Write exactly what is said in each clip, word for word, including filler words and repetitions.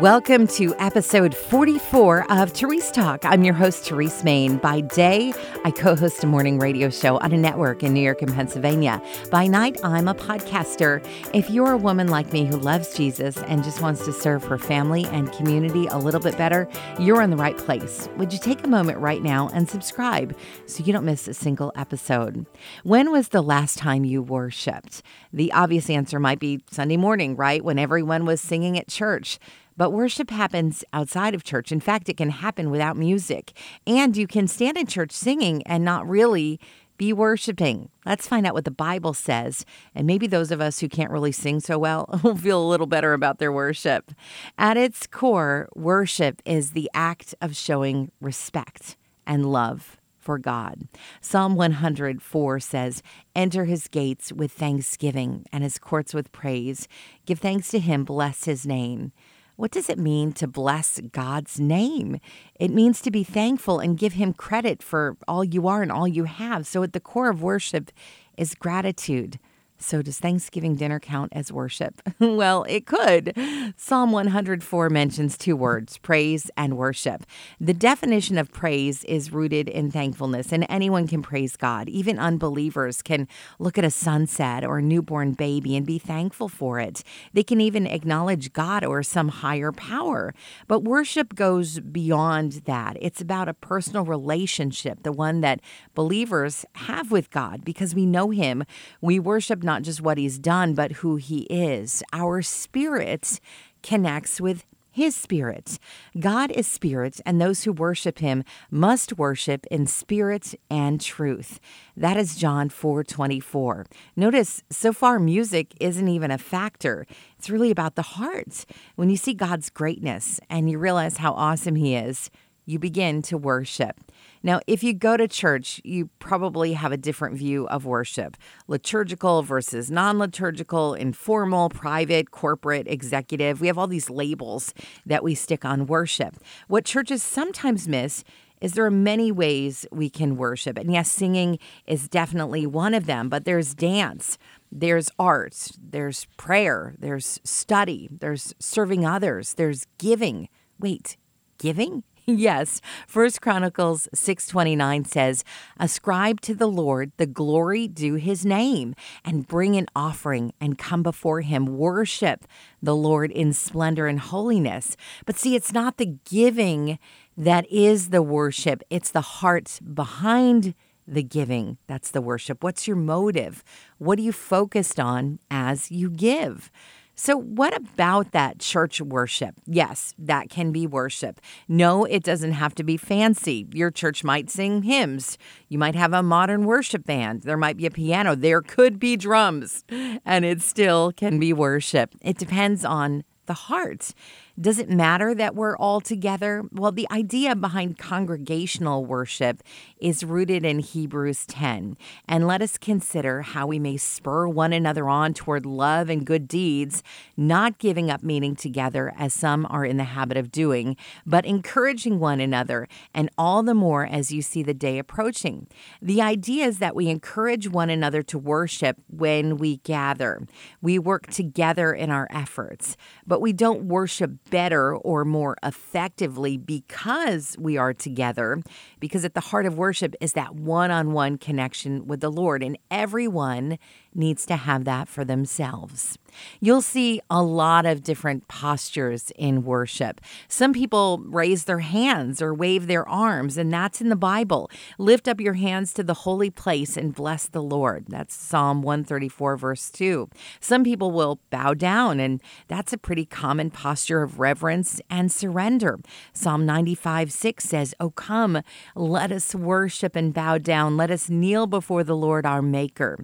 Welcome to episode forty-four of Therese Talk. I'm your host, Therese Main. By day, I co-host a morning radio show on a network in New York and Pennsylvania. By night, I'm a podcaster. If you're a woman like me who loves Jesus and just wants to serve her family and community a little bit better, you're in the right place. Would you take a moment right now and subscribe so you don't miss a single episode? When was the last time you worshiped? The obvious answer might be Sunday morning, right? When everyone was singing at church. But worship happens outside of church. In fact, it can happen without music. And you can stand in church singing and not really be worshiping. Let's find out what the Bible says. And maybe those of us who can't really sing so well will feel a little better about their worship. At its core, worship is the act of showing respect and love for God. Psalm one hundred four says, "Enter his gates with thanksgiving and his courts with praise. Give thanks to him, bless his name." What does it mean to bless God's name? It means to be thankful and give him credit for all you are and all you have. So at the core of worship is gratitude. So does Thanksgiving dinner count as worship? Well, it could. Psalm one hundred four mentions two words, praise and worship. The definition of praise is rooted in thankfulness, and anyone can praise God. Even unbelievers can look at a sunset or a newborn baby and be thankful for it. They can even acknowledge God or some higher power. But worship goes beyond that. It's about a personal relationship, the one that believers have with God. Because we know him, we worship not Not just what he's done, but who he is. Our spirit connects with his spirit. God is spirit, and those who worship him must worship in spirit and truth. That is John four twenty-four. Notice, so far, music isn't even a factor. It's really about the heart. When you see God's greatness and you realize how awesome he is, you begin to worship. Now, if you go to church, you probably have a different view of worship. Liturgical versus non-liturgical, informal, private, corporate, executive. We have all these labels that we stick on worship. What churches sometimes miss is there are many ways we can worship. And yes, singing is definitely one of them, but there's dance. There's art. There's prayer. There's study. There's serving others. There's giving. Wait, giving? Yes, First Chronicles six twenty-nine says, "Ascribe to the Lord the glory due his name, and bring an offering and come before him. Worship the Lord in splendor and holiness." But see, it's not the giving that is the worship. It's the heart behind the giving. That's the worship. What's your motive? What are you focused on as you give? So what about that church worship? Yes, that can be worship. No, it doesn't have to be fancy. Your church might sing hymns. You might have a modern worship band. There might be a piano. There could be drums, and it still can be worship. It depends on the heart. Does it matter that we're all together? Well, the idea behind congregational worship is rooted in Hebrews ten. And let us consider how we may spur one another on toward love and good deeds, not giving up meeting together as some are in the habit of doing, but encouraging one another, and all the more as you see the day approaching. The idea is that we encourage one another to worship when we gather. We work together in our efforts, but we don't worship better or more effectively because we are together, because at the heart of worship is that one-on-one connection with the Lord, and everyone needs to have that for themselves. You'll see a lot of different postures in worship. Some people raise their hands or wave their arms, and that's in the Bible. "Lift up your hands to the holy place and bless the Lord." That's Psalm one thirty-four, verse two. Some people will bow down, and that's a pretty common posture of reverence and surrender. Psalm ninety-five, six says, "O come, let us worship and bow down. Let us kneel before the Lord our Maker."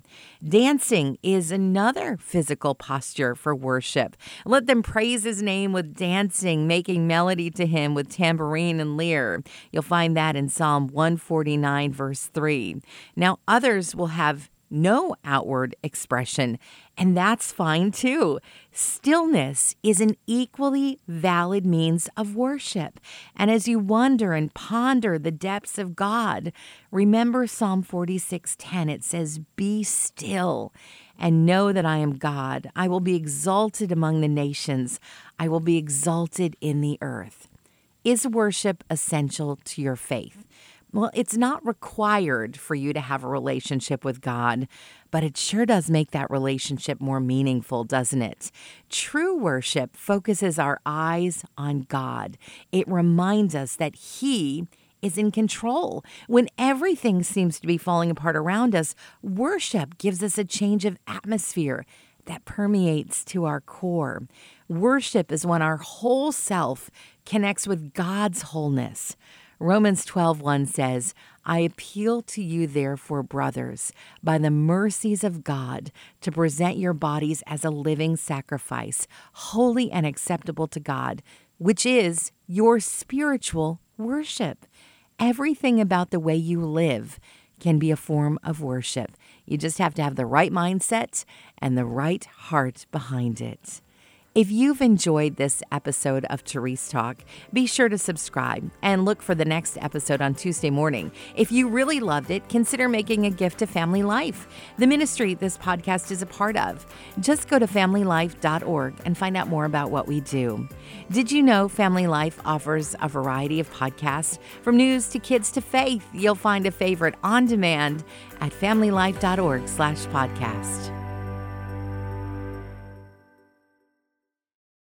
Dancing is another physical posture. Posture for worship. "Let them praise his name with dancing, making melody to him with tambourine and lyre." You'll find that in Psalm one forty-nine, verse three. Now, others will have no outward expression, and that's fine too. Stillness is an equally valid means of worship. And as you wonder and ponder the depths of God, remember Psalm forty-six, ten. It says, "Be still and know that I am God. I will be exalted among the nations. I will be exalted in the earth. Is worship essential to your faith? Well, it's not required for you to have a relationship with God, but it sure does make that relationship more meaningful, doesn't it? True worship focuses our eyes on God. It reminds us that He is in control. When everything seems to be falling apart around us, worship gives us a change of atmosphere that permeates to our core. Worship is when our whole self connects with God's wholeness. Romans twelve one says, I appeal to you, therefore, brothers, by the mercies of God, to present your bodies as a living sacrifice, holy and acceptable to God, which is your spiritual worship. Everything about the way you live can be a form of worship. You just have to have the right mindset and the right heart behind it. If you've enjoyed this episode of Therese Talk, be sure to subscribe and look for the next episode on Tuesday morning. If you really loved it, consider making a gift to Family Life, the ministry this podcast is a part of. Just go to family life dot org and find out more about what we do. Did you know Family Life offers a variety of podcasts? From news to kids to faith, you'll find a favorite on demand at family life dot org slash podcast.